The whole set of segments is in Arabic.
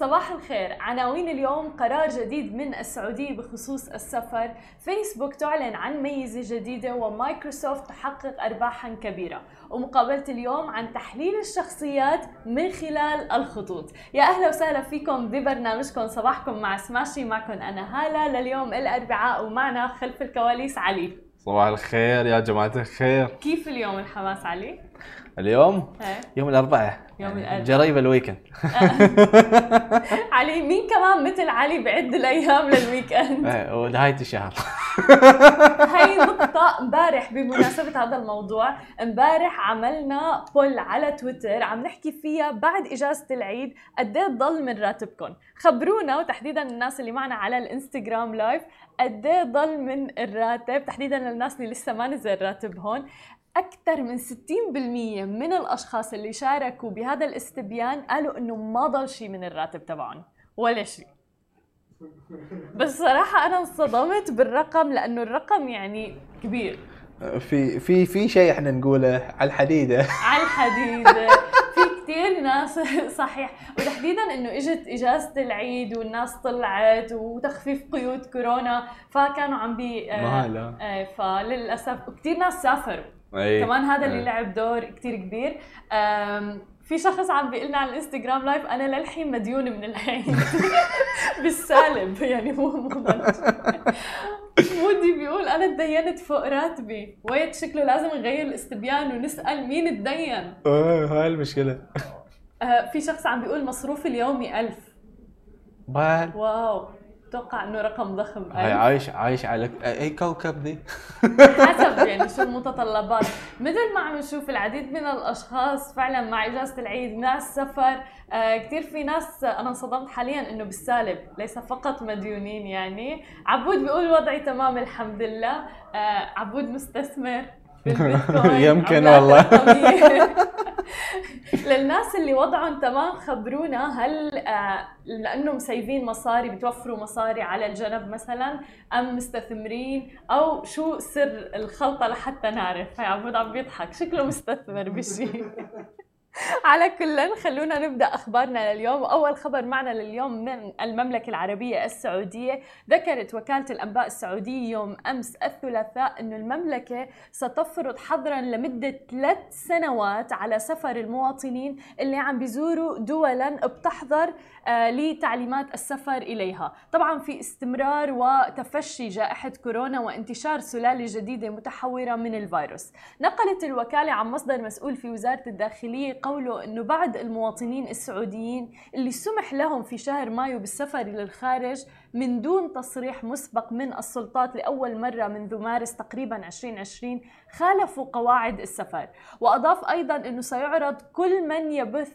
صباح الخير. عناوين اليوم: قرار جديد من السعودية بخصوص السفر، فيسبوك تعلن عن ميزة جديدة، ومايكروسوفت تحقق أرباحا كبيرة، ومقابلة اليوم عن تحليل الشخصيات من خلال الخطوط. يا أهلا وسهلا فيكم ببرنامجكم صباحكم مع سماشي، معكم أنا هالة لليوم الأربعاء، ومعنا خلف الكواليس علي. صباح الخير يا جماعة الخير. كيف اليوم الحماس علي؟ اليوم يوم الأربعاء، يعني جريب الويكند. علي مين كمان مثل علي بعد الايام للويكند ونهايه الشهر. هاي نقطة. امبارح بمناسبة هذا الموضوع، امبارح عملنا بول على تويتر عم نحكي فيها بعد إجازة العيد قد ايه ضل من راتبكم. خبرونا، وتحديدا الناس اللي معنا على الانستغرام لايف، قد ايه ضل من الراتب، تحديدا للناس اللي لسه ما نزل راتبهم. أكثر من 60% من الأشخاص اللي شاركوا بهذا الاستبيان قالوا إنه ما ضل شيء من الراتب تبعهم ولا شيء. بس صراحة أنا انصدمت بالرقم، لأنه الرقم يعني كبير. في شيء إحنا نقوله على الحديدة. على الحديدة. في كتير ناس صحيح، وتحديداً إنه إجت إجازة العيد والناس طلعت وتخفيف قيود كورونا، فكانوا عم بي فللأسف كتير ناس سافروا. كمان هذا اللي لعب دور كتير كبير. في شخص عم بيقلنا على الانستغرام لايف أنا للحين مديون من العين. بالسالب يعني، مو مودي بيقول أنا تدينت فوق راتبي. ويت شكله لازم نغير الاستبيان ونسأل مين تدين. هاي المشكلة. في شخص عم بيقول مصروف اليومي 1000 بال. واو، توقع إنه رقم ضخم. هاي عايش على أي كوكب دي؟ حسب يعني شو المتطلبات. مثل ما عم نشوف العديد من الأشخاص فعلاً مع إجازة العيد، ناس سفر، كتير في ناس. أنا انصدمت حالياً إنه بالسالب، ليس فقط مديونين يعني. عبود بيقول وضعي تمام الحمد لله. عبود مستثمر بالبيتكوين. يمكن والله. للناس اللي وضعهم تمام خبرونا، هل لأنه مسيفين مصاري، بتوفروا مصاري على الجنب مثلا، أم مستثمرين، أو شو سر الخلطة لحتى نعرف؟ هاي عبود عم بيضحك، شكله مستثمر بشي. على كل، خلونا نبدأ أخبارنا لليوم. أول خبر معنا لليوم من المملكة العربية السعودية. ذكرت وكالة الأنباء السعودية يوم أمس الثلاثاء أن المملكة ستفرض حظراً لمدة 3 سنوات على سفر المواطنين اللي عم بيزوروا دولاً بتحضر لتعليمات السفر إليها، طبعاً في استمرار وتفشي جائحة كورونا وانتشار سلالة جديدة متحورة من الفيروس. نقلت الوكالة عن مصدر مسؤول في وزارة الداخلية قوله أنه بعد المواطنين السعوديين اللي سمح لهم في شهر مايو بالسفر للخارج من دون تصريح مسبق من السلطات لأول مرة منذ مارس تقريباً 2020 خالفوا قواعد السفر. وأضاف أيضاً أنه سيعرض كل من يبث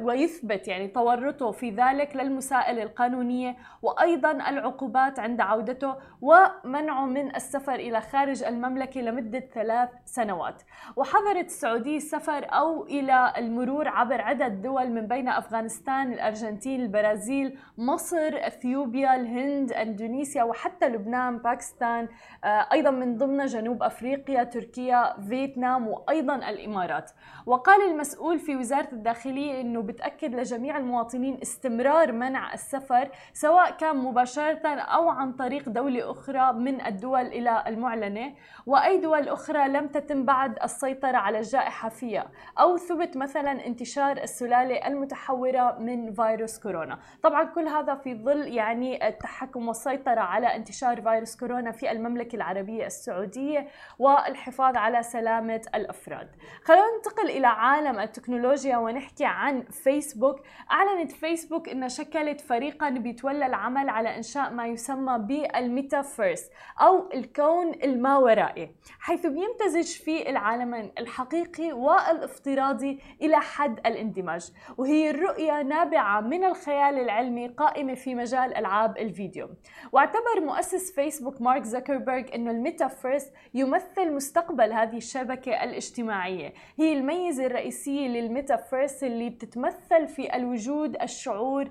ويثبت يعني تورطه في ذلك للمساءلة القانونية، وأيضاً العقوبات عند عودته، ومنعه من السفر إلى خارج المملكة لمدة 3 سنوات. وحظرت السعودية السفر أو إلى المرور عبر عدد دول من بين أفغانستان، الأرجنتين، البرازيل، مصر، أثيوبيا، الهند، إندونيسيا، وحتى لبنان، باكستان، أيضا من ضمن جنوب أفريقيا، تركيا، فيتنام، وأيضا الإمارات. وقال المسؤول في وزارة الداخلية أنه بتأكد لجميع المواطنين استمرار منع السفر، سواء كان مباشرة أو عن طريق دولة أخرى من الدول إلى المعلنة، وأي دول أخرى لم تتم بعد السيطرة على الجائحة فيها، أو ثبت مثلا انتشار السلالة المتحورة من فيروس كورونا. طبعا كل هذا في ظل يعني التحكم والسيطرة على انتشار فيروس كورونا في المملكة العربية السعودية والحفاظ على سلامة الأفراد. خلونا ننتقل إلى عالم التكنولوجيا ونحكي عن فيسبوك. أعلنت فيسبوك أنها شكلت فريقاً بيتولى العمل على إنشاء ما يسمى بالميتافيرس أو الكون الماورائي، حيث بيمتزج فيه العالمين الحقيقي والافتراضي إلى حد الاندماج، وهي الرؤية نابعة من الخيال العلمي قائمة في مجال ألعاب الفيديو. واعتبر مؤسس فيسبوك مارك زكربيرج أنه الميتافيرس يمثل مستقبل هذه الشبكة الاجتماعية، هي الميزة الرئيسية للميتافيرس اللي بتتمثل في الوجود، الشعور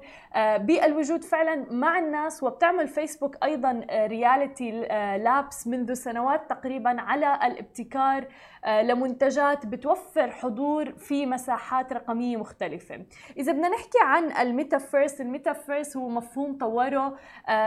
بالوجود فعلا مع الناس. وبتعمل فيسبوك أيضا رياليتي لابس منذ سنوات تقريبا على الابتكار لمنتجات بتوفر حضور في مساحات رقمية مختلفة. إذا بدنا نحكي عن الميتافيرس، الميتافيرس هو مفهوم طوره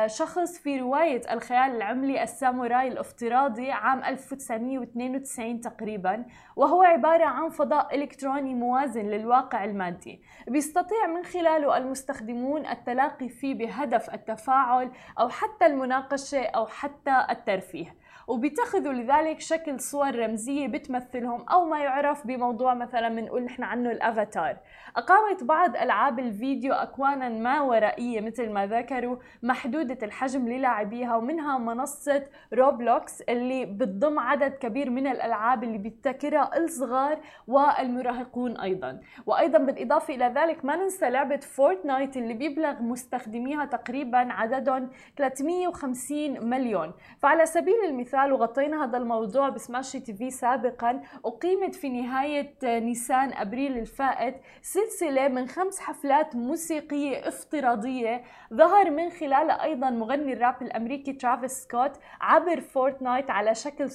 شخص في رواية الخيال العلمي الساموراي الافتراضي عام 1992 تقريبا، وهو عبارة عن فضاء إلكتروني موازن للواقع المادي بيستطيع من خلاله المستخدمون التلاقي فيه بهدف التفاعل أو حتى المناقشة أو حتى الترفيه، وبيتخذوا لذلك شكل صور رمزية بتمثلهم أو ما يعرف بموضوع مثلا بنقول نحن عنه الأفاتار. أقامت بعض ألعاب الفيديو أكوانا ما ورائية مثل ما ذكروا محدودة الحجم للاعبيها، ومنها منصة روبلوكس اللي بتضم عدد كبير من الألعاب اللي بيبتكرها الصغار والمراهقون أيضا. وأيضا بالإضافة إلى ذلك ما ننسى لعبة فورتنايت اللي بيبلغ مستخدميها تقريبا عددهم 350 مليون. فعلى سبيل المثال، وغطينا هذا الموضوع بسماشي TV سابقا، أقيمت في نهاية نيسان أبريل الفائت سلسلة من 5 حفلات موسيقية افتراضية ظهر من خلالها أيضا مغني الراب الأمريكي ترافيس سكوت عبر فورتنايت على شكل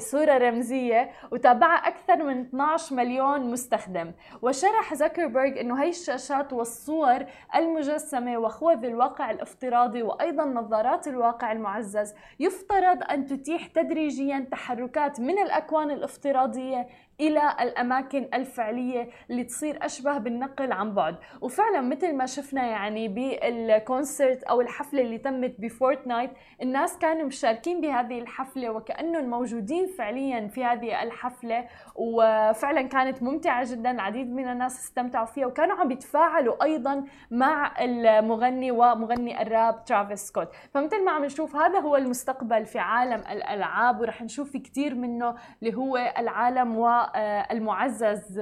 صورة رمزية، وتابعها أكثر من 12 مليون مستخدم. وشرح زكربيرج أنه هاي الشاشات والصور المجسمة وخوذ الواقع الافتراضي وأيضا نظارات الواقع المعزز يفترض أن تتيح تدريجيا تحركات من الأكوان الافتراضية إلى الأماكن الفعلية اللي تصير أشبه بالنقل عن بعد. وفعلا مثل ما شفنا يعني بالكونسرت أو الحفلة اللي تمت بفورتنايت، الناس كانوا مشاركين بهذه الحفلة وكأنهم موجودين فعليا في هذه الحفلة، وفعلا كانت ممتعة جدا، العديد من الناس استمتعوا فيها وكانوا عم بيتفاعلوا أيضا مع المغني ومغني الراب ترافيس سكوت. فمثل ما عم نشوف هذا هو المستقبل في عالم الألعاب، ورح نشوف كتير منه اللي هو العالم و المعزز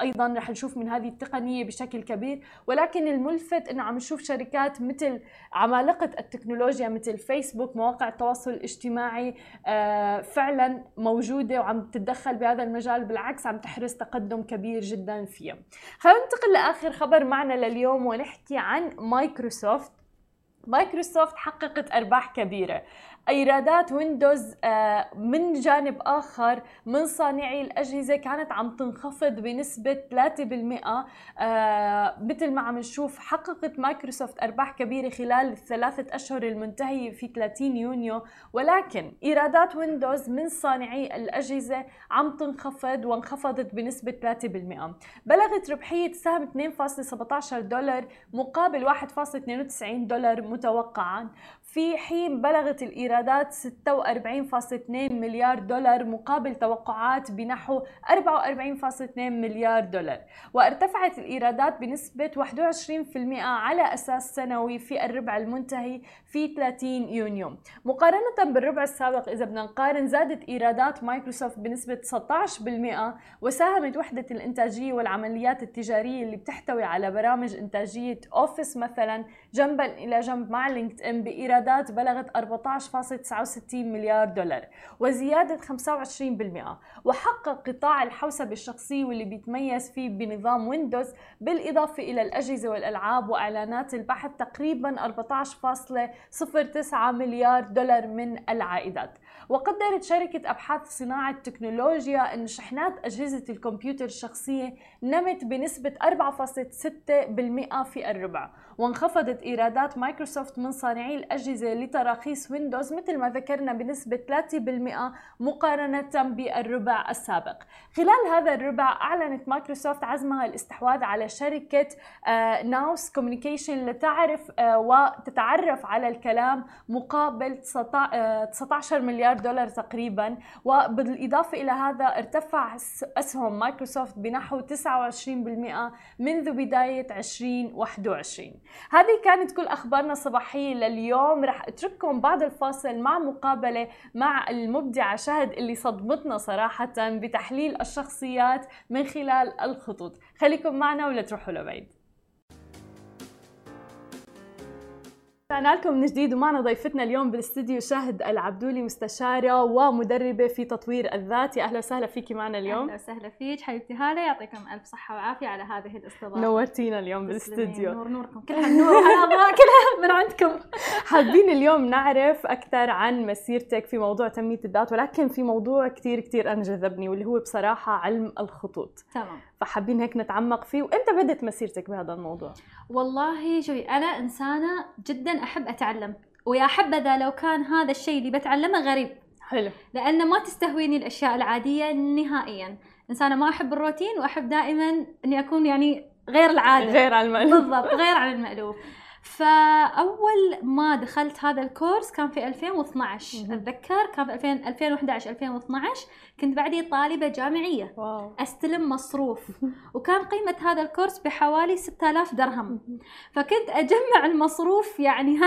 أيضا رح نشوف من هذه التقنية بشكل كبير. ولكن الملفت أنه عم نشوف شركات مثل عمالقة التكنولوجيا مثل فيسبوك، مواقع التواصل الاجتماعي فعلا موجودة وعم تتدخل بهذا المجال، بالعكس عم تحرز تقدم كبير جدا فيه. خلينا ننتقل لآخر خبر معنا لليوم ونحكي عن مايكروسوفت. مايكروسوفت حققت أرباح كبيرة، إيرادات ويندوز من جانب آخر من صانعي الأجهزة كانت عم تنخفض بنسبة 3%. مثل ما عم نشوف حققت مايكروسوفت أرباح كبيرة خلال ال3 أشهر المنتهية في 30 يونيو، ولكن إيرادات ويندوز من صانعي الأجهزة عم تنخفض وانخفضت بنسبة 3%. بلغت ربحية سهم $2.17 مقابل $1.92 متوقعا، في حين بلغت الإيرادات $46.2 مليار مقابل توقعات بنحو $44.2 مليار، وارتفعت الإيرادات بنسبة 21% على أساس سنوي في الربع المنتهي في 30 يونيو. مقارنة بالربع السابق، إذا بدنا نقارن، زادت إيرادات مايكروسوفت بنسبة 19%، وساهمت وحدة الإنتاجية والعمليات التجارية اللي بتحتوي على برامج إنتاجية أوفيس مثلا جنبا إلى جنب مع لينكد إن بإيرادات بلغت $14.69 مليار وزيادة 25%. وحقق قطاع الحوسبة الشخصية واللي بيتميز فيه بنظام ويندوز بالإضافة إلى الأجهزة والألعاب وإعلانات البحث تقريبا $14.09 مليار من العائدات. وقدرت شركة أبحاث صناعة تكنولوجيا أن شحنات أجهزة الكمبيوتر الشخصية نمت بنسبة 4.6% في الربع، وانخفضت إيرادات مايكروسوفت من صانعي الأجهزة لتراخيص ويندوز مثل ما ذكرنا بنسبة 3% مقارنة بالربع السابق. خلال هذا الربع أعلنت مايكروسوفت عزمها الاستحواذ على شركة ناوس كوميونيكيشن لتعرف وتتعرف على الكلام مقابل $19 مليار تقريبا. وبالإضافة إلى هذا ارتفع أسهم مايكروسوفت بنحو 29% منذ بداية 2021. هذه كانت كل أخبارنا الصباحية لليوم. رح اترككم بعد الفاصل مع مقابلة مع المبدعة شهد اللي صدمتنا صراحة بتحليل الشخصيات من خلال الخطوط. خليكم معنا ولا تروحوا لبعيد. رجعنا لكم من جديد ومعنا ضيفتنا اليوم بالاستديو شهد العبدولي، مستشارة ومدربة في تطوير الذات. يا أهلا وسهلا فيكي معنا اليوم. أهلا وسهلا فيك حبيبتي هالة، يعطيكم ألف صحة وعافية على هذه الاستضافة. نورتينا اليوم بالاستديو. نور نوركم، كلها النور كلها من عندكم. حابين اليوم نعرف أكثر عن مسيرتك في موضوع تنمية الذات، ولكن في موضوع كثير كثير أنجذبني واللي هو بصراحة علم الخطوط. تمام. فحابين هيك نتعمق فيه. وأنت بدت مسيرتك بهذا الموضوع؟ والله شوفي، أنا إنسانة جدا أحب أتعلم، ويا حبذا لو كان هذا الشيء اللي بتعلمه غريب. حلو. لأن ما تستهويني الأشياء العادية نهائيا. إنسانة ما أحب الروتين، وأحب دائما إني أكون يعني غير العادة، غير عن المألوف. بالضبط، غير عن المألوف. فأول ما دخلت هذا الكورس كان في 2012، أتذكر كان في 2011 2012، كنت بعدي طالبة جامعية. واو. أستلم مصروف، وكان قيمة هذا الكورس بحوالي 6000 درهم، فكنت أجمع المصروف، يعني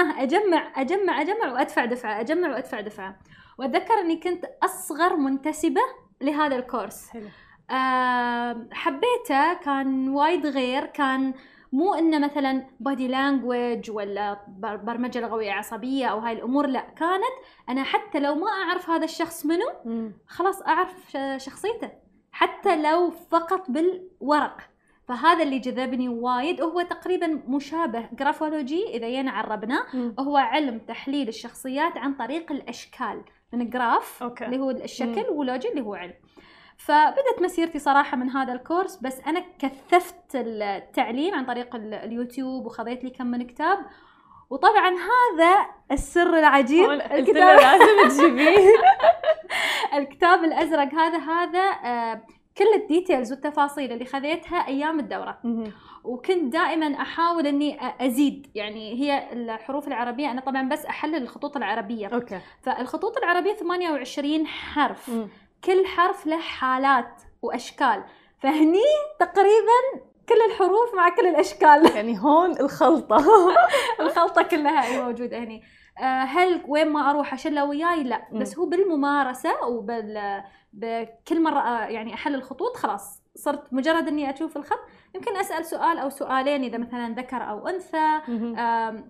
أجمع وأدفع دفعة، أجمع وأدفع دفعة. وأتذكر أني كنت أصغر منتسبة لهذا الكورس. حبيته، كان وايد غير، كان مو إنه مثلا بادي لانجويج ولا برمجة لغوية عصبية أو هاي الأمور، لا، كانت أنا حتى لو ما أعرف هذا الشخص منه خلاص أعرف شخصيته، حتى لو فقط بالورق. فهذا اللي جذبني وايد، وهو تقريبا مشابه جرافولوجي إذا ينعربنا، هو علم تحليل الشخصيات عن طريق الأشكال، من جراف اللي هو الشكل، ولوجي اللي هو علم. فبدت مسيرتي صراحة من هذا الكورس، بس أنا كثفت التعليم عن طريق اليوتيوب، وخذيت لي كم من كتاب. وطبعا هذا السر العجيب، الكتاب لازم تجيبيه. الكتاب الأزرق هذا، كل الديتيلز والتفاصيل اللي خذيتها أيام الدورة. وكنت دائما أحاول أني أزيد، يعني هي الحروف العربية، أنا طبعا بس أحلل الخطوط العربية. أوكي. فالخطوط العربية 28 حرف. كل حرف له حالات وأشكال، فهني تقريباً كل الحروف مع كل الأشكال، يعني هون الخلطة. الخلطة كلها موجودة هني. هل وين ما أروح أشله وياي؟ لا، بس هو بالممارسة وبكل مرة يعني أحل الخطوط خلاص صرت مجرد أني أشوف الخط، يمكن أسأل سؤال أو سؤالين إذا مثلاً ذكر أو أنثى.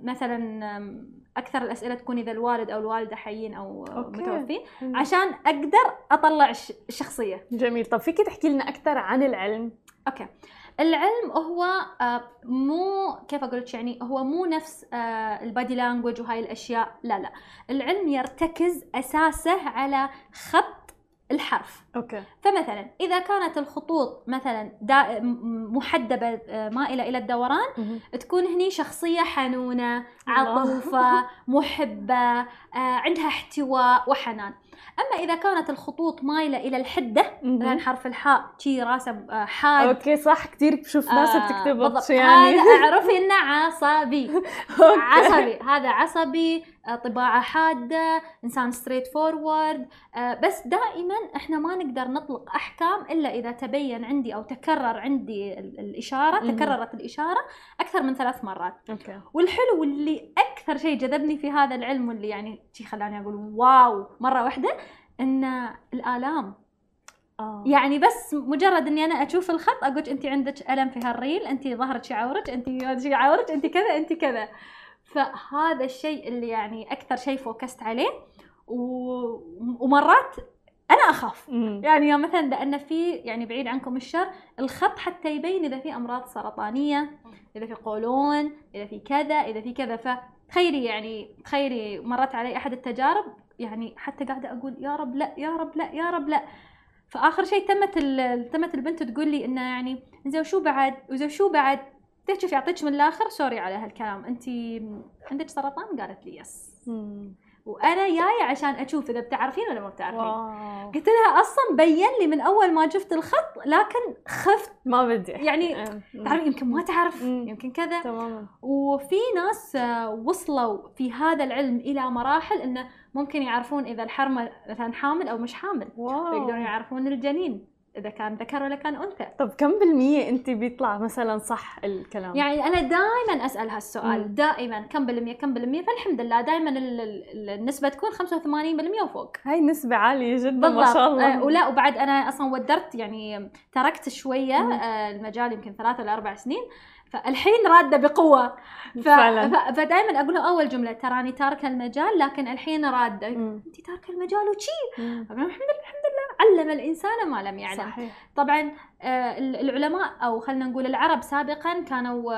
مثلاً أكثر الأسئلة تكون إذا الوالد أو الوالدة حيين أو متوفين، عشان أقدر أطلع الشخصية. جميل. طب فيك تحكي لنا أكثر عن العلم؟ أوكي. العلم هو مو كيف أقولك، يعني هو مو نفس البادي لانجوج وهاي الأشياء، لا لا، العلم يرتكز أساسه على خط الحرف. أوكي. فمثلا إذا كانت الخطوط مثلا محدبة مائلة إلى الدوران، تكون هني شخصية حنونة، عطوفة، محبة، عندها احتواء وحنان. أما إذا كانت الخطوط مائلة إلى الحدة، مثلا حرف الحاء شي راسه حاد. أوكي صح، كثير بشوف ناس بتكتبه يعني. هذا أعرفي إنه عصبي. عصبي، هذا عصبي، طباعة حادة، إنسان ستريت فورورد. بس دائما إحنا ما نقدر نطلق أحكام إلا إذا تبين عندي أو تكرر عندي الإشارة، تكررت الإشارة أكثر من 3 مرات. أوكي. والحلو اللي أكثر شيء جذبني في هذا العلم، واللي يعني شيء خلاني أقول واو مرة واحدة، إن الآلام. يعني بس مجرد إني أنا أشوف الخط أقول أنت عندك ألم في هالريل، أنت ظهرك شعورك، أنت شعورك، أنت كذا، أنت كذا. فهذا الشيء اللي يعني أكثر شيء فوكست عليه. ومرات أنا أخاف، يعني مثلا لأن في، يعني بعيد عنكم الشر، الخط حتى يبين إذا في أمراض سرطانية، إذا في قولون، إذا في كذا، إذا في كذا. فتخيلي، يعني تخيلي مرت علي أحد التجارب، يعني حتى قاعدة أقول يا رب لا، يا رب لا، يا رب لا. فآخر شيء تمت البنت تقول لي إنه يعني زين شو بعد، وزين شو بعد، تشوف يعطيك من الآخر سوري على هالكلام، أنت عندك سرطان. قالت لي يس. وأنا جاية عشان أشوف إذا بتعرفين ولا ما بتعرفين. واو. قلت لها أصلاً بين لي من أول ما شفت الخط، لكن خفت ما بدي، يعني تعرفين يمكن ما تعرف، يمكن كذا. تمام. وفي ناس وصلوا في هذا العلم إلى مراحل إنه ممكن يعرفون إذا الحرمة مثلاً حامل أو مش حامل، يقدرون يعرفون الجنين. اذا كان ذكر ولا كان انثى. طب كم بالمية انت بيطلع مثلا صح الكلام؟ يعني انا دائما اسال هالسؤال دائما كم بالمية، فالحمد لله دائما النسبه تكون 85% وفوق. هاي نسبه عاليه جدا بالضبط. ما شاء الله. ولا وبعد انا اصلا ودرت يعني تركت شويه المجال يمكن 3 أو 4 سنين، فالحين رادة بقوة. فدائما أقول له أول جملة تراني تاركة المجال لكن الحين رادة. أنت تاركة المجال وشي؟ الحمد لله علم الإنسان ما لم يعلم. صحيح. طبعا العلماء أو خلنا نقول العرب سابقا كانوا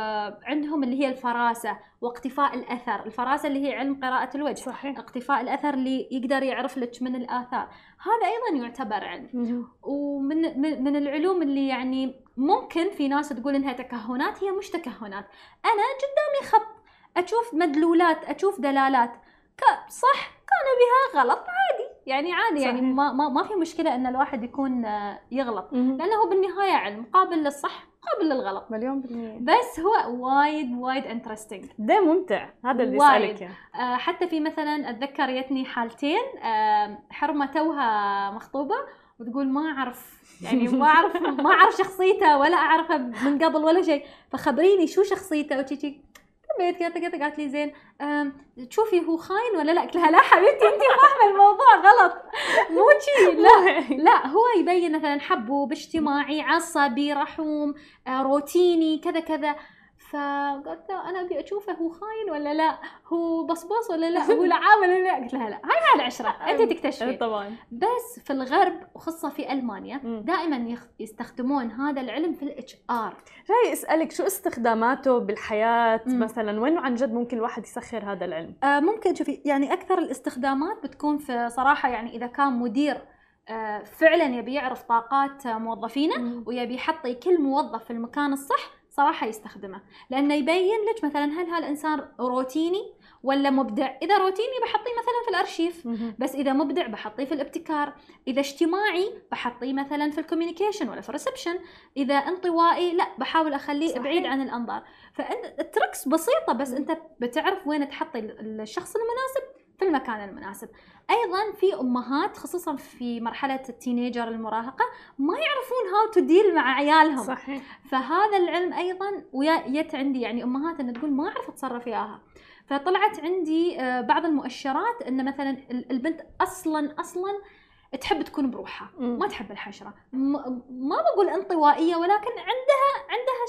عندهم اللي هي الفراسة واقتفاء الأثر. الفراسة اللي هي علم قراءة الوجه. صحيح. اقتفاء الأثر اللي يقدر يعرف لك من الآثار، هذا أيضا يعتبر علم. ومن العلوم اللي يعني ممكن في ناس تقول إنها تكهنات، هي مش تكهنات. أنا قدامي خط أشوف مدلولات، أشوف دلالات، صح كان بها، غلط عادي يعني عادي. صحيح. يعني ما في مشكلة إن الواحد يكون يغلط، لأنه بالنهاية علم قابل للصح قابل للغلط. مليون بالمية. بس هو وايد انترستينج، ده ممتع. هذا اللي أسألك يعني. حتى في مثلا أتذكر جتني حالتين، حرمة توها مخطوبة وتقول ما أعرف يعني ما أعرف شخصيته ولا أعرفه من قبل ولا شيء، فخبريني شو شخصيته وتشي. بيت كذا قالت لي زين تشوفي هو خاين ولا لا؟ قلت لها لا حبيبتي انت فاهمه الموضوع غلط، مو شي. لا هو يبين مثلا حبوب، اجتماعي، عصبي، رحوم، روتيني، كذا كذا. فقلت له انا ابي اشوفه هو خاين ولا لا، هو بصبص ولا لا، هو لعاب ولا لا. قلت لها لا، هاي 10 انت تكتشفي. طبعا. بس في الغرب وخاصه في المانيا دائما يستخدمون هذا العلم في الHR. جاي اسالك شو استخداماته بالحياه مثلا، وين عن جد ممكن الواحد يسخر هذا العلم؟ ممكن شوفي يعني اكثر الاستخدامات بتكون في صراحه يعني اذا كان مدير فعلا يبي يعرف طاقات موظفينه ويبي يحطي كل موظف في المكان الصح، صراحة يستخدمه، لأنه يبين لك مثلا هل هالإنسان روتيني ولا مبدع. إذا روتيني بحطيه مثلا في الأرشيف، بس إذا مبدع بحطيه في الابتكار، إذا اجتماعي بحطيه مثلا في الكوميونيكيشن ولا في الريسبشن، إذا انطوائي لا بحاول أخليه صحيح. بعيد عن الأنظار. فالتركس بسيطة، بس أنت بتعرف وين تحطي الشخص المناسب في المكان المناسب. أيضاً في أمهات خصوصاً في مرحلة التينيجر المراهقة ما يعرفون هاو تو ديل مع عيالهم. صحيح. فهذا العلم أيضاً ويت عندي يعني أمهات أن تقول ما أعرف أتصرف إياها، فطلعت عندي بعض المؤشرات أن مثلاً البنت أصلاً تحب تكون بروحها، ما تحب الحشرة، ما بقول انطوائية، ولكن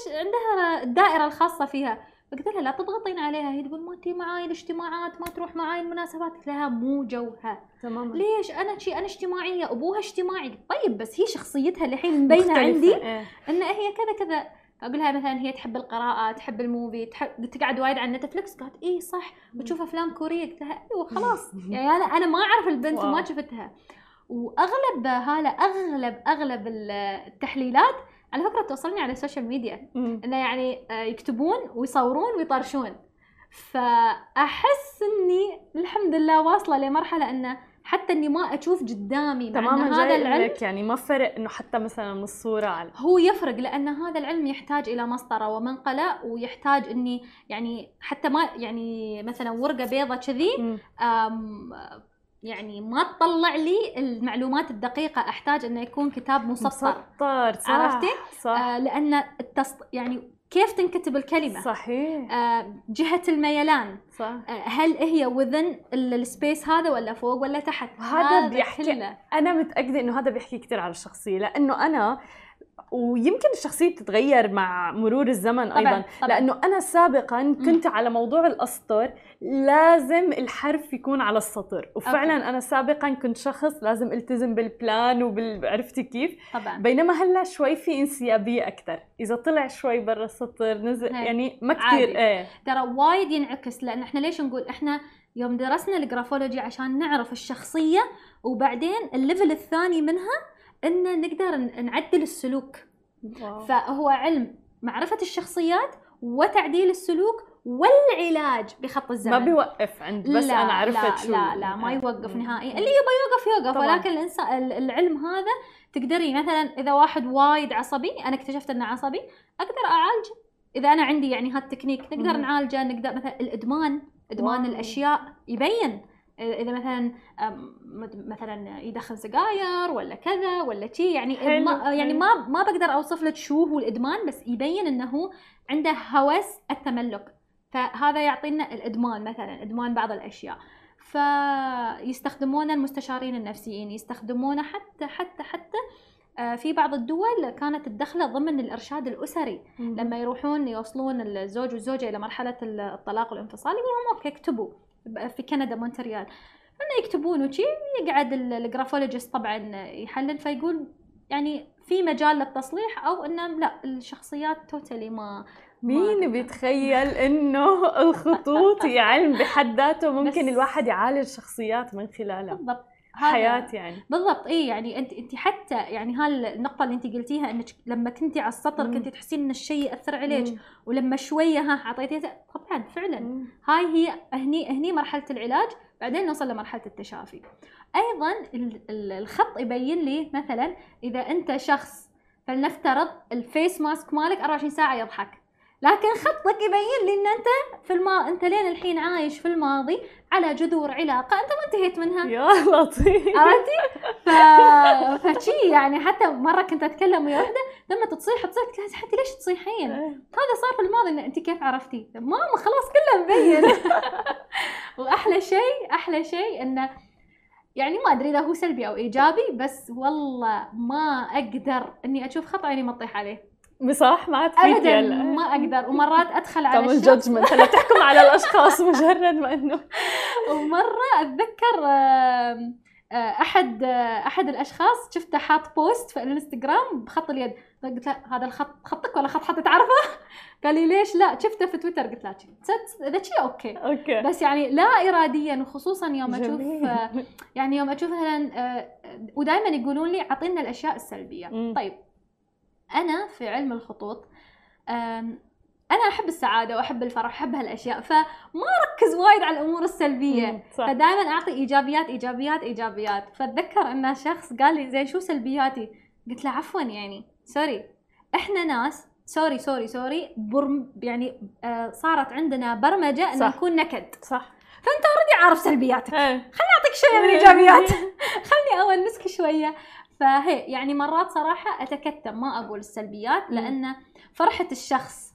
عندها الدائرة الخاصة فيها. قلت لها لا تضغطين عليها. هي تقول ما تي معاي الاجتماعات، ما تروح معاي المناسبات. قلت لها مو جوها. تماما. ليش؟ انا اجتماعيه، ابوها اجتماعي. طيب بس هي شخصيتها الحين مبينه عندي ان هي كذا كذا. اقولها مثلا هي تحب القراءه، تحب الموفي، تقعد وايد على نتفلكس. قالت اي صح، وتشوف افلام كوريه. قلت لها ايوه خلاص يعني انا ما اعرف البنت وما شفتها. واغلب هاله اغلب التحليلات على فكرة توصلني على السوشيال ميديا، إنه يعني يكتبون ويصورون ويطرشون. فأحس إني الحمد لله واصلة لمرحلة إنه حتى إني ما أشوف قدامي. تماماً. هذا العلم يعني ما فرق إنه حتى مثلاً من الصورة على هو يفرق، لأن هذا العلم يحتاج إلى مسطرة ومنقلة، ويحتاج إني يعني حتى ما يعني مثلاً ورقة بيضة كذي يعني ما تطلع لي المعلومات الدقيقة. أحتاج إنه يكون كتاب مسطر. صح. عرفتي؟ صح. لأن يعني كيف تنكتب الكلمة؟ صحيح. جهة الميلان. صح. هل هي وذن السبيس هذا ولا فوق ولا تحت؟ هذا بيحكي. أنا متأكدة إنه هذا بيحكي كتير على الشخصية، لأنه أنا ويمكن الشخصية بتتغير مع مرور الزمن. طبعًا. أيضاً. طبعًا. لأنه أنا سابقاً كنت على موضوع الأسطر، لازم الحرف يكون على السطر، وفعلاً أوكي. أنا سابقاً كنت شخص لازم التزم بالبلان وعرفتي كيف. طبعًا. بينما هلا شوي في انسيابية أكثر، إذا طلع شوي برا السطر نزل يعني ما كثير. ترى وايد ينعكس، لأن إحنا ليش نقول إحنا يوم درسنا الجرافولوجي عشان نعرف الشخصية، وبعدين الليفل الثاني منها إن نقدر نعدل السلوك. فهو علم معرفة الشخصيات وتعديل السلوك والعلاج بخط الزمن. ما بيوقف عند بس أنا عرفت شو. لا ما يوقف نهائي. اللي يبغى يوقف. طبعا. ولكن العلم هذا تقدري مثلا إذا واحد وايد عصبي، أنا اكتشفت إنه عصبي، أقدر أعالجه إذا أنا عندي يعني هالتكنيك. نقدر نعالجه، نقدر مثلا الإدمان. الأشياء يبين اذا مثلا يدخن سجاير ولا كذا ولا شيء، يعني يعني ما بقدر اوصف لك شو هو الادمان، بس يبين انه عنده هوس التملك، فهذا يعطينا الادمان، مثلا ادمان بعض الاشياء. فيستخدمون المستشارين النفسيين، يستخدمون حتى في بعض الدول كانت الدخلة ضمن الإرشاد الأسري، لما يروحون يوصلون الزوج والزوجة إلى مرحلة الطلاق والانفصال يقولون لهم اوكي اكتبوا، في كندا مونتريال انه يكتبون وشي، يقعد الجرافولوجيست طبعا يحلل، فيقول يعني في مجال للتصليح او انه لا، الشخصيات توتالي ما مين بيتخيل انه الخطوط علم بحد ذاته ممكن الواحد يعالج شخصيات من خلالها. بالضبط حياة يعني. بالضبط اي يعني انت حتى يعني هالنقطة اللي انت قلتيها انك لما كنتي على السطر كنتي تحسين ان الشيء يأثر عليك، ولما شوية ها عطيتيها طبعا فعلا. هاي هي هني مرحلة العلاج، بعدين نوصل لمرحلة التشافي. ايضا الخط يبين لي مثلا اذا انت شخص، فلنفترض الفيس ماسك مالك 24 ساعة يضحك، لكن خطك يبين لي ان انت انت لين الحين عايش في الماضي على جذور علاقه انت ما انتهيت منها. يا لطيف عرفتي؟ فشي يعني حتى مره كنت اتكلم ويا وحده لما تصيح قلت لها انت ليش تصيحين؟ هذا صار في الماضي، انت كيف عرفتي؟ ماما خلاص كله مبين. واحلى شيء انه يعني ما ادري اذا هو سلبي او ايجابي، بس والله ما اقدر اني اشوف خط عيني ما تطيح عليه بصراحة، ما فيك يلا ما اقدر. ومرات ادخل على الشخص تعمل جادجمنت، هلا تحكم على الاشخاص مجرد ما انه. ومره اتذكر احد الاشخاص شفته حاط بوست في الانستغرام بخط اليد، قلت له هذا الخط خطك ولا خط حتى تعرفه؟ قال لي ليش لا، شفته في تويتر. قلت له اذا شيء اوكي بس يعني لا اراديا، وخصوصا يوم اشوف يعني يوم اشوف مثلا، ودائما يقولون لي اعطينا الاشياء السلبيه. طيب أنا في علم الخطوط أنا أحب السعادة وأحب الفرح، أحب هالأشياء، فما أركز وايد على الأمور السلبية، فدائما أعطي إيجابيات إيجابيات إيجابيات. فأتذكر أن شخص قال لي زي شو سلبياتي؟ قلت له عفوا يعني سوري، إحنا ناس سوري يعني صارت عندنا برمجة أن نكون نكد، صح؟ فأنت أوريدي عارف سلبياتك، خلني أعطيك شوية من إيجابيات، خلني أونسك شوية. فهي يعني مرات صراحة أتكتم ما أقول السلبيات، لأن فرحة الشخص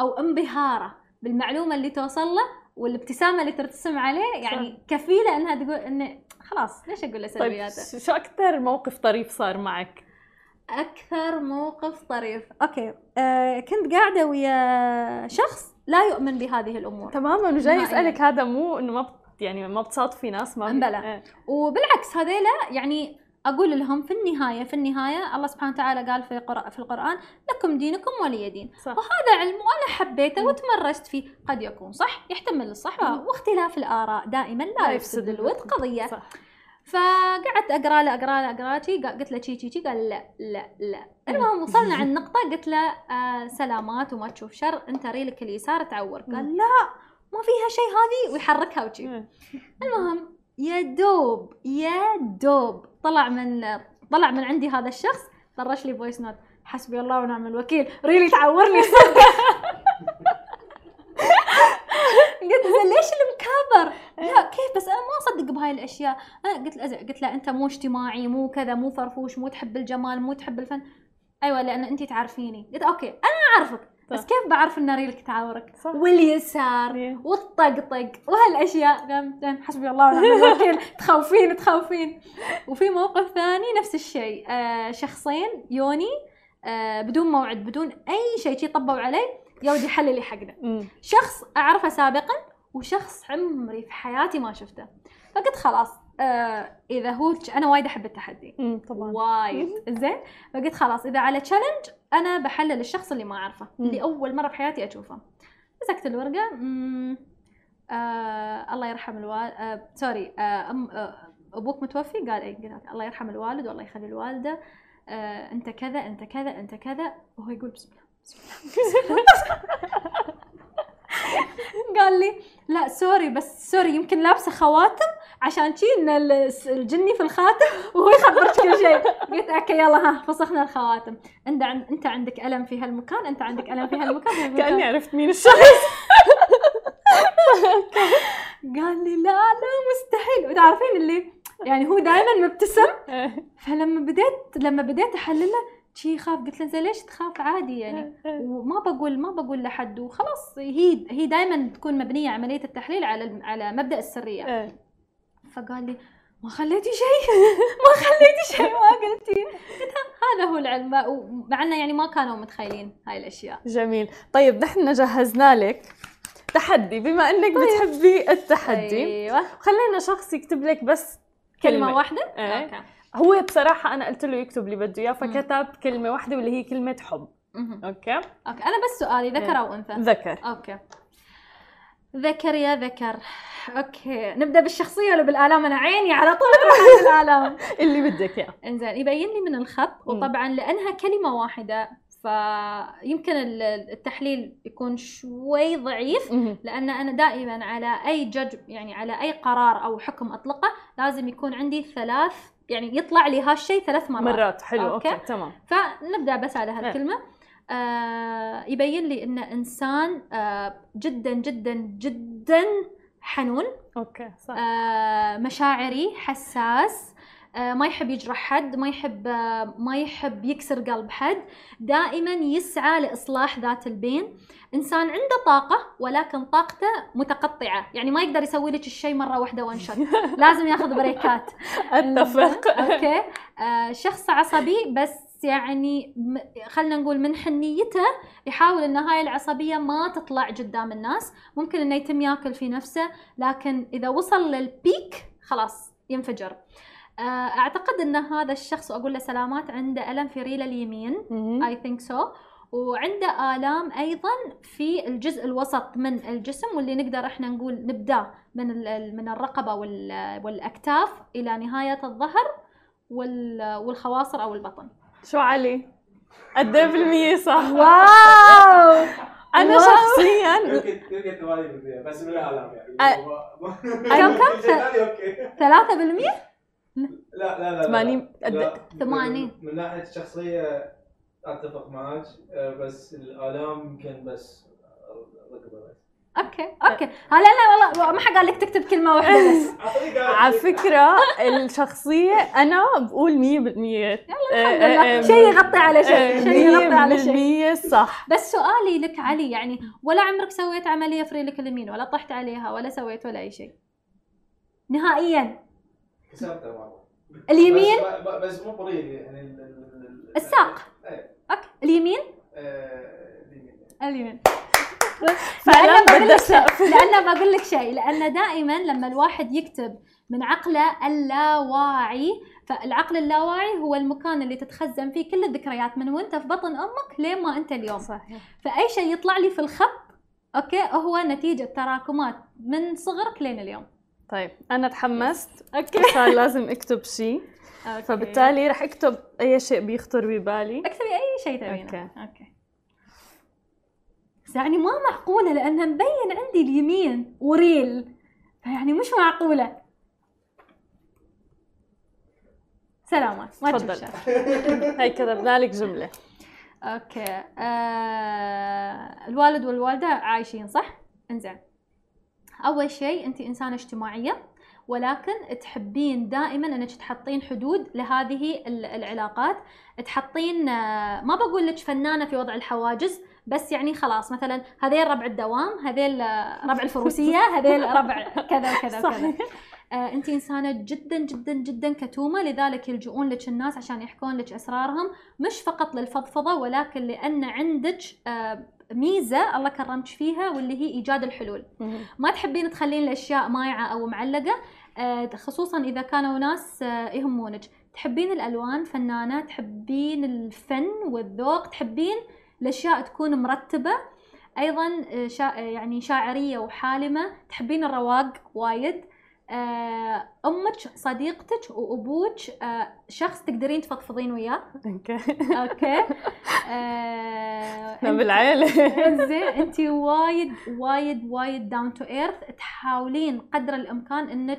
أو انبهاره بالمعلومة اللي توصل له والابتسامة اللي ترتسم عليه يعني صح. كفيلة أنها تقول إنه خلاص ليش أقول له سلبياته. طيب شو أكثر موقف طريف صار معك؟ أكثر موقف طريف أوكي، كنت قاعدة ويا شخص لا يؤمن بهذه الأمور تماماً، وجاي أسألك هذا مو إنه ما يعني ما بتصادفي ناس ما بلا، وبالعكس هذيلا يعني أقول لهم في النهاية الله سبحانه وتعالى قال في القرآن لكم دينكم ولي دين، وهذا علم وأنا حبيته وتمرست فيه، قد يكون صح يحتمل الصح واختلاف الآراء دائما لا يفسد الود قضية صح. فقعدت أقرأ قلت له شي قال لا. المهم وصلنا عند النقطة قلت له سلامات وما تشوف شر، أنت ريلك اليسار تعور. قال لا ما فيها شيء هذه، ويحركها وشي. المهم يا دوب طلع من عندي هذا الشخص، طرش لي فويس نوت حسبي الله ونعم الوكيل، ريلي تعورني صدق. قلت له ليش المكابر؟ لا كيف بس انا ما اصدق بهاي الاشياء. انا قلت له انت مو اجتماعي مو كذا مو فرفوش مو تحب الجمال مو تحب الفن. ايوه لان انت تعرفيني. قلت اوكي انا اعرفك بس كيف بعرف ان ريلك تعاورك واليسار والطقطق وهالاشياء. حسبي الله ونعم الوكيل. تخوفين. وفي موقف ثاني نفس الشيء، شخصين يوني بدون موعد بدون اي شيء طبوا علي يودي حل لي حقنا، شخص اعرفه سابقا وشخص عمري في حياتي ما شفته. فقلت خلاص اذا هو انا وايد احب التحدي طبعا وايد زين، فقلت خلاص اذا على تشالنج انا بحلل الشخص اللي ما اعرفه اللي اول مره بحياتي اشوفه. مسكت الورقه الله يرحم الوالد سوري ابوك متوفي؟ قال اي. قلت الله يرحم الوالد والله يخلي الوالده انت كذا انت كذا انت كذا، وهو يقول بسم الله بسم الله. قال لي لا سوري بس سوري يمكن لابسه خواتم عشان شي ان الجني في الخاتم وهو يخبرك كل شيء. قلت اوكي يلا ها فسخنا الخواتم. انت عندك الم في هالمكان كاني عرفت مين الشخص. قال لي لا مستحيل. عارفين اللي يعني هو دائما مبتسم. فلما بديت احلله شي خاف، قلت له زين ليش تخاف عادي يعني، وما بقول لحد وخلاص. هي دائما تكون مبنيه عمليه التحليل على مبدا السريه. فقال لي ما خليتي شيء ما قلتي. هذا هو العلم، مع انه يعني ما كانوا متخيلين هاي الاشياء. جميل. طيب نحن جهزنا لك تحدي بما انك بتحبي التحدي. ايوه. خلينا شخص يكتب لك بس كلمه واحده. اوكي. هو بصراحة أنا قلت له يكتب لي بده إياه، فكتب كلمة واحدة واللي هي كلمة حب. أوكي. أنا بس سؤالي ذكر أو أنثى؟ ذكر. أوكي. ذكر يا ذكر. أوكي، نبدأ بالشخصية ولا بالآلام؟ أنا عيني على طول تروح بالآلام. اللي بدك إياه. إنزين، يبين لي من الخط، وطبعاً لأنها كلمة واحدة فيمكن التحليل يكون شوي ضعيف، لأن أنا دائماً على أي يعني على أي قرار أو حكم أطلقه لازم يكون عندي ثلاث، يعني يطلع لي هالشيء ثلاث مرات. حلو. أوكي تمام. فنبدأ بس على هالكلمة. يبين لي إن إنسان جدا جدا جدا حنون. أوكي صح. مشاعري، حساس، ما يحب يجرح حد، ما يحب يكسر قلب حد، دائما يسعى لإصلاح ذات البين. إنسان عنده طاقة ولكن طاقته متقطعة، يعني ما يقدر يسوي لك الشيء مرة واحدة وانشت، لازم ياخذ بريكات. أتفق. أوكي. شخص عصبي، بس يعني خلنا نقول من حنيته يحاول ان هاي العصبية ما تطلع قدام الناس، ممكن انه يتم ياكل في نفسه، لكن إذا وصل للبيك خلاص ينفجر. أعتقد أن هذا الشخص، وأقول له سلامات، عنده ألم في ريلة اليمين. I think so. وعنده آلام أيضاً في الجزء الوسط من الجسم، واللي نقدر إحنا نقول نبدأ من الرقبة والأكتاف إلى نهاية الظهر والخواصر أو البطن. شو علي؟ قد ايه بالمية صح؟ واو. أنا شخصياً بس بالآلام يعني كم؟ 3%؟ لا 80. من ناحية الشخصية أتفق معك، بس الآلام يمكن بس ركبة بس. أوكي. لا والله ما حد قال لك تكتب كلمة واحدة بس. على فكرة الشخصية أنا بقول 100%. يلا شيء يغطي على شيء. 100% صح. بس سؤالي لك علي، يعني ولا عمرك سويت عملية في رجلك اليمين، ولا طحت عليها، ولا سويت ولا أي شيء نهائياً؟ اليمين بس مو بريد يعني الساق. اوكي. اليمين. لأن بقول لك شيء، لأن دائما لما الواحد يكتب من عقله اللاواعي، فالعقل اللاواعي هو المكان اللي تتخزن فيه كل الذكريات من وانت في بطن امك لين ما انت اليوم. صحيح. فاي شيء يطلع لي في الخط اوكي هو نتيجة تراكمات من صغرك لين اليوم. طيب أنا تحمست. أوكي. صار لازم أكتب شيء. أوكي. فبالتالي رح أكتب أي شيء بيخطر ببالي. أكتبي أي شيء تبينه. أوكي. بس يعني ما معقولة، لأنها مبين عندي اليمين وريل، فيعني مش معقولة. سلامات. تفضل. هاي كتبنا لك جملة. أوكي. الوالد والوالدة عايشين صح؟ إنزين. أول شيء أنت إنسانة اجتماعية، ولكن تحبين دائماً أنك تحطين حدود لهذه العلاقات، تحطين، ما بقول لك فنانة في وضع الحواجز، بس يعني خلاص مثلاً هذيل ربع الدوام، هذيل ربع الفروسية، هذيل ربع كذا وكذا وكذا. أنت إنسانة جداً جداً جداً كتومة، لذلك يلجؤون لك الناس عشان يحكون لك أسرارهم، مش فقط للفضفضة ولكن لأن عندك ميزة الله كرمك فيها واللي هي إيجاد الحلول. ما تحبين تخلين الأشياء مايعة أو معلقة، خصوصاً إذا كانوا ناس يهمونك. تحبين الألوان، فنانة، تحبين الفن والذوق، تحبين الأشياء تكون مرتبة. أيضاً يعني شاعرية وحالمة، تحبين الرواق وايد. أمك صديقتك، وأبوك شخص تقدرين تفضفضين وياه. أوكي. نعم بالعيلة. زين. أنت وايد وايد وايد داون تو إيرث، تحاولين قدر الإمكان إنك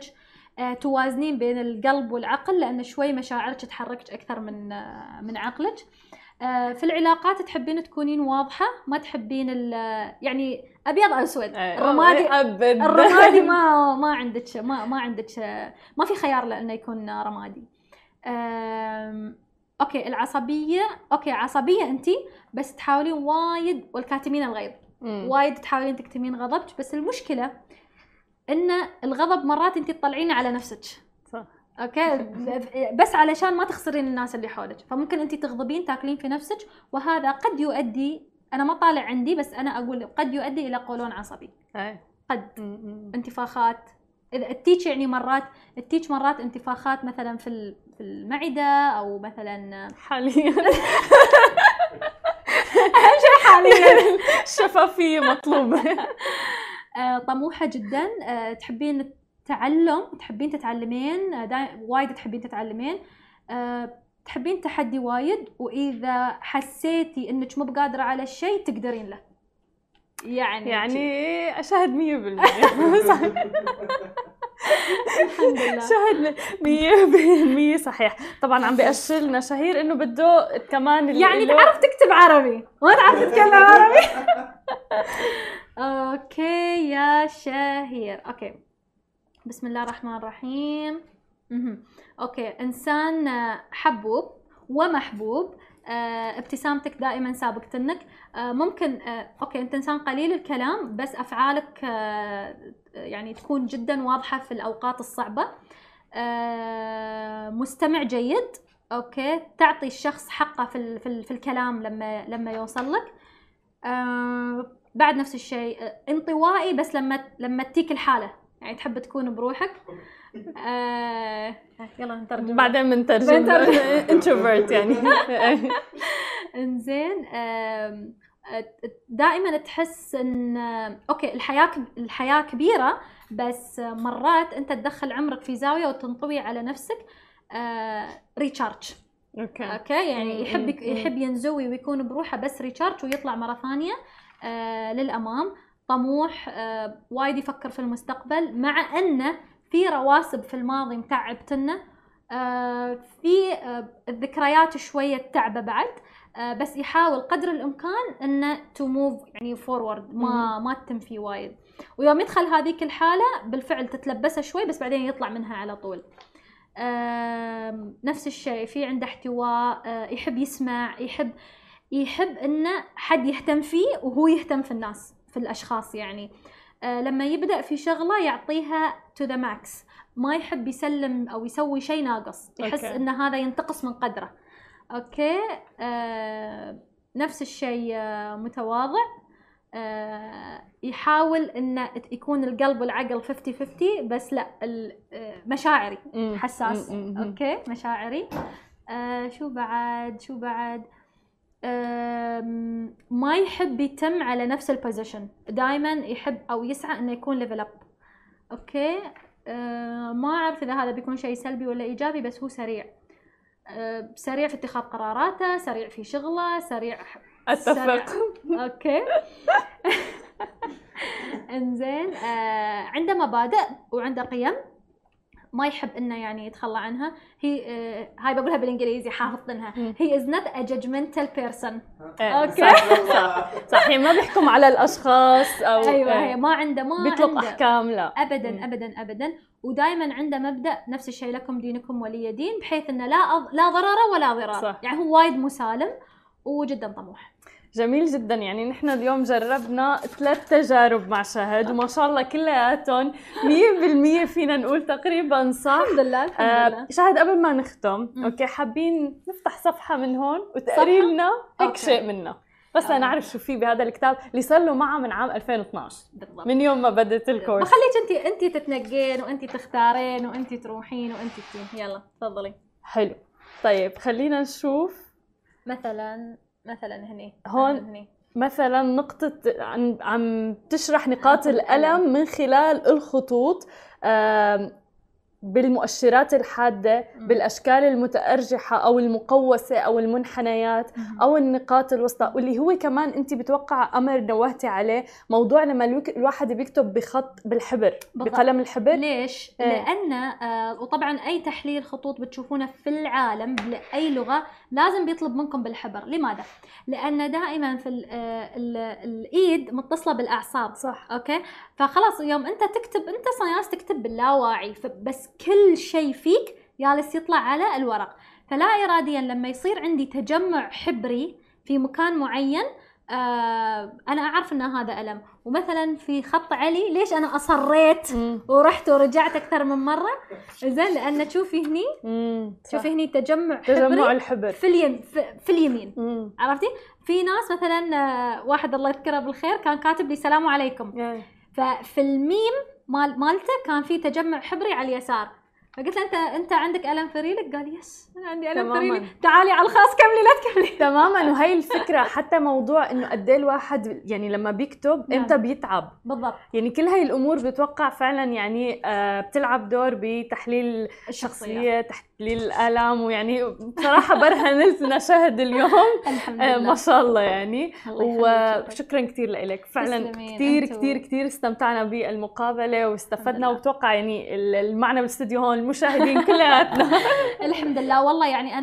توازنين بين القلب والعقل، لأن شوي مشاعرك تحركك أكثر من عقلك. في العلاقات تحبين تكونين واضحه، ما تحبين يعني ابيض اسود، الرمادي أبداً. الرمادي ما عندك ما عندك ما في خيار لانه يكون رمادي. اوكي العصبيه، اوكي عصبيه انت بس تحاولين وايد، والكاتمين الغيظ وايد تحاولين تكتمين غضبك، بس المشكله ان الغضب مرات انت تطلعينه على نفسك صح اوكي، بس علشان ما تخسرين الناس اللي حولك، فممكن انت تغضبين تاكلين في نفسك، وهذا قد يؤدي، انا ما طالع عندي بس انا اقول قد يؤدي الى قولون عصبي، قد انتفاخات، اذا التيج يعني مرات التيج مرات انتفاخات مثلا في المعده، او مثلا حاليا اهم شيء حاليا الشفافيه مطلوبه. طموحه جدا، تحبين تعلم، تحبين تتعلمين وايد، تحبين تتعلمين، تحبين تحدي وايد، واذا حسيتي انك مو بقادره على الشيء تقدرين له، يعني اشهد 100% الحمد لله شهد 100% صحيح. طبعا عم بيأشرلنا شهير انه بده كمان يعني تعرف تكتب عربي، ما تعرف تتكلم عربي. اوكي يا شهير، اوكي بسم الله الرحمن الرحيم. اوكي انسان حبوب ومحبوب، ابتسامتك دائما سابقتنك، ممكن اوكي انت انسان قليل الكلام بس افعالك يعني تكون جدا واضحه في الاوقات الصعبه، مستمع جيد، اوكي تعطي الشخص حقه في الكلام لما يوصل لك، بعد نفس الشيء انطوائي بس لما تجيك الحاله، يعني تحب تكون بروحك. يلا نترجم بعدين بنترجم انتروفيرت يعني. انزين دائما تحس ان اوكي الحياه كبيره، بس مرات انت تدخل عمرك في زاويه وتنطوي على نفسك، ريتشارج اوكي يعني يحب ينزوي ويكون بروحه بس ريتشارج ويطلع مره ثانيه للامام. طموح، وايد يفكر في المستقبل، مع انه في رواسب في الماضي متعبتنا، في الذكريات شويه تعبه بعد، بس يحاول قدر الامكان انه تو موف يعني فورورد، ما تتم فيه وايد، ويوم يدخل هذيك الحاله بالفعل تتلبسه شوي بس بعدين يطلع منها على طول. نفس الشيء في عنده احتواء، يحب يسمع، يحب انه حد يهتم فيه وهو يهتم في الناس في الاشخاص، يعني لما يبدا في شغله يعطيها تو ذا ماكس، ما يحب يسلم او يسوي شيء ناقص، يحس ان هذا ينتقص من قدره. اوكي نفس الشيء متواضع، يحاول ان يكون القلب والعقل 50-50 بس لا مشاعري حساس، اوكي مشاعري. شو بعد ما يحب يتم على نفس البوزيشن، دائما يحب او يسعى انه يكون ليفل اب. اوكي ما اعرف اذا هذا بيكون شيء سلبي ولا ايجابي، بس هو سريع، سريع في اتخاذ قراراته، سريع في شغله، سريع اتفق اوكي. انزين عنده مبادئ وعنده قيم، ما يحب انه يعني يتخلى عنها. هاي بقولها بالانجليزي حافظتنها، هي از نوت ا جادجمنتال بيرسون. اوكي صح، ما بيحكم على الاشخاص او ايوه هي ما عنده بيطلق احكام، لا ابدا ابدا ابدا، ودائما عنده مبدا نفس الشيء لكم دينكم ولي دين، بحيث انه لا ضرر ولا ضرار، يعني هو وايد مسالم وجدا طموح. جميل جدا، يعني نحن اليوم جربنا 3 تجارب مع شهد وما شاء الله كلياتهم 100% فينا نقول تقريبا صح. الحمد لله الحمد لله. شهد قبل ما نختم اوكي حابين نفتح صفحه من هون وتقري لنا هيك شيء منا، بس انا اعرف شو في بهذا الكتاب اللي صار له معه من عام 2012 بالضبط، من يوم ما بدت الكورس. بخليك انت تتنقين وانت تختارين وانت تروحين وانت تجين. يلا تفضلي. حلو طيب خلينا نشوف مثلا هني هون هني. مثلا نقطة عم تشرح نقاط الألم من خلال الخطوط، بالمؤشرات الحادة، بالأشكال المتأرجحة أو المقوسة أو المنحنيات أو النقاط الوسطى، واللي هو كمان أنت بتوقع أمر نوهتي عليه، موضوع لما الواحد بيكتب بخط بالحبر بقلم الحبر. ليش؟ لأن وطبعا أي تحليل خطوط بتشوفونه في العالم بأي لغة لازم بيطلب منكم بالحبر. لماذا؟ لأن دائما في الإيد متصلة بالأعصاب، صح؟ أوكي، فخلاص يوم أنت تكتب، أنت صنايعس تكتب باللاواعي، بس كل شيء فيك جالس يطلع على الورق. فلا إراديا لما يصير عندي تجمع حبري في مكان معين، أنا أعرف أن هذا ألم. ومثلا في خط علي، ليش أنا أصريت ورحت ورجعت أكثر من مرة؟ زين، لأن تشوفي هني، تشوفي هني تجمع الحبر في اليمين. عرفتي؟ في ناس مثلا، واحد الله يذكره بالخير كان كاتب لي السلام عليكم، ففي الميم مالته كان في تجمع حبري على اليسار، فقلت له انت عندك الم في ريلك؟ قال يس انا عندي الم في ريلي، تعالي على الخاص كملي لا تكملي. تماما. وهي الفكره، حتى موضوع انه قد ايه الواحد يعني لما بيكتب امتى بيتعب بالضبط، يعني كل هاي الامور بتوقع فعلا يعني بتلعب دور بتحليل الشخصيه، تحليل الالم. ويعني بصراحه برهن لنا شهد اليوم الحمد لله. ما شاء الله يعني، وشكرا كثير لك فعلا، كثير كثير كثير استمتعنا بالمقابله واستفدنا، وبتوقع يعني المعنى بالاستديو هون المشاهدين كلياتنا. الحمد لله. والله يعني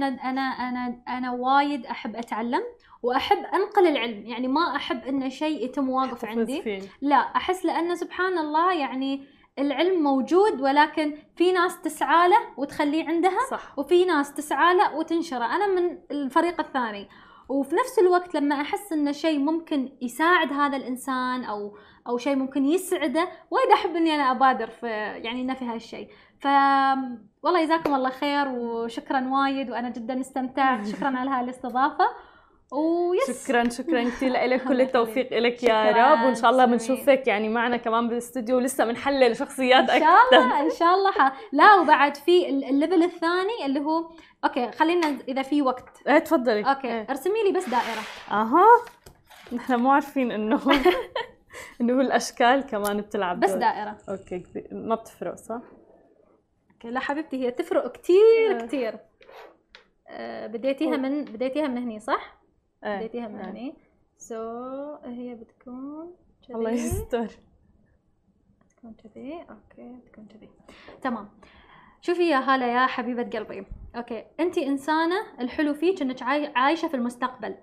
انا وايد احب اتعلم واحب انقل العلم، يعني ما احب ان شيء يتم واقف عندي، لا احس، لانه سبحان الله يعني العلم موجود، ولكن في ناس تسعى له وتخليه عندها، صح. وفي ناس تسعى له وتنشره، انا من الفريق الثاني. وفي نفس الوقت لما احس ان شيء ممكن يساعد هذا الانسان او شيء ممكن يسعده، وايد احب اني انا ابادر في يعني في هالشيء. ف والله جزاكم الله خير وشكرا وايد، وانا جدا استمتعت، شكرا على هالاستضافه. ويس شكرا كثير لك، كل التوفيق لك يا رب، وان شاء الله بنشوفك يعني معنا كمان بالاستوديو، ولسه بنحلل شخصيات اكثر ان شاء الله لا، وبعد في الليفل الثاني اللي هو اوكي، خلينا اذا في وقت تفضلي. اوكي ارسمي لي بس دائره. اها، نحن مو عارفين انه الاشكال كمان بتلعب بس دائره. اوكي ما بتفرق، صح؟ اوكي لا حبيبتي، هي تفرق كثير كثير. بديتيها من هني، صح؟ بديتيها من هني، سو هي بتكون كذي. الله يستر، بتكون كذي. اوكي بتكون كذي، تمام. شوفي يا هاله يا حبيبه قلبي، اوكي انت انسانه الحلو فيك انك عايشه في المستقبل،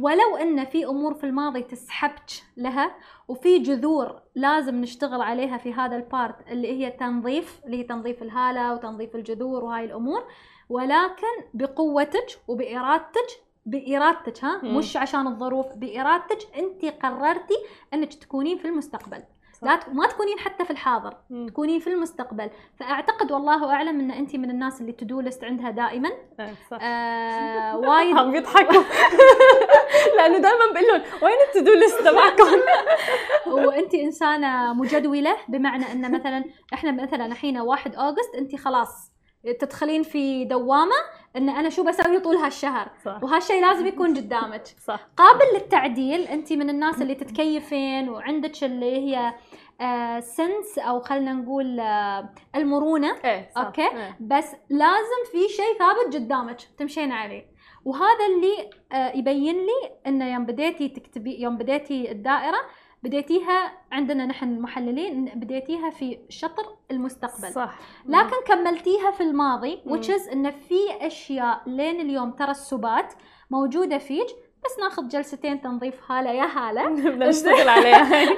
ولو ان في امور في الماضي تسحبك لها، وفي جذور لازم نشتغل عليها في هذا البارت اللي هي تنظيف، اللي هي تنظيف الهاله وتنظيف الجذور وهاي الامور، ولكن بقوتك وبارادتك، بارادتك ها، مش عشان الظروف، بارادتك انت قررتي انك تكونين في المستقبل، ما تكونين حتى في الحاضر، تكونين في المستقبل. فاعتقد والله اعلم ان انت من الناس اللي تدولست عندها دائما. صح. وايد هم بيضحكوا لانه دائما بقول لهم وين التدولست تبعكم؟ وانت انسانه مجدوله، بمعنى ان مثلا احنا الحين 1 اوغست انت خلاص تدخلين في دوامه ان انا شو بسوي طول هالشهر، وهالشيء لازم يكون قدامك قابل للتعديل. انت من الناس اللي تتكيفين وعندك اللي هي سنس، او خلينا نقول المرونه. اوكي بس لازم في شيء ثابت قدامك تمشين عليه، وهذا اللي يبين لي انه يوم بديتي تكتبي، يوم بديتي الدائره بديتيها عندنا نحن المحللين، بديتيها في شطر المستقبل، صح. لكن كملتيها في الماضي، وتشز ان في اشياء لين اليوم ترسبات موجوده فيك، بس ناخذ جلستين تنظيف هاله يا هاله نشتغل عليها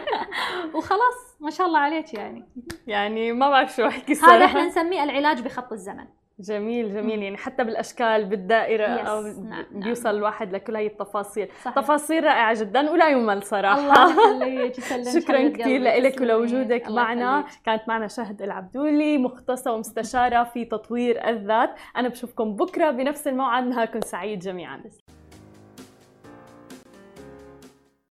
وخلاص ما شاء الله عليك. يعني ما بعرف شو احكي صراحه، هذا احنا نسميه العلاج بخط الزمن. جميل جميل، يعني حتى بالاشكال بالدائره او بيوصل الواحد لكل هاي التفاصيل، تفاصيل رائعه جدا ولا يمل صراحه. الله يخليك، يسلمك. شكرا كثير لك ولوجودك معنا. كانت معنا شهد العبدولي، مختصه ومستشاره في تطوير الذات. انا بشوفكم بكره بنفس الموعد، نهاركم سعيد جميعا.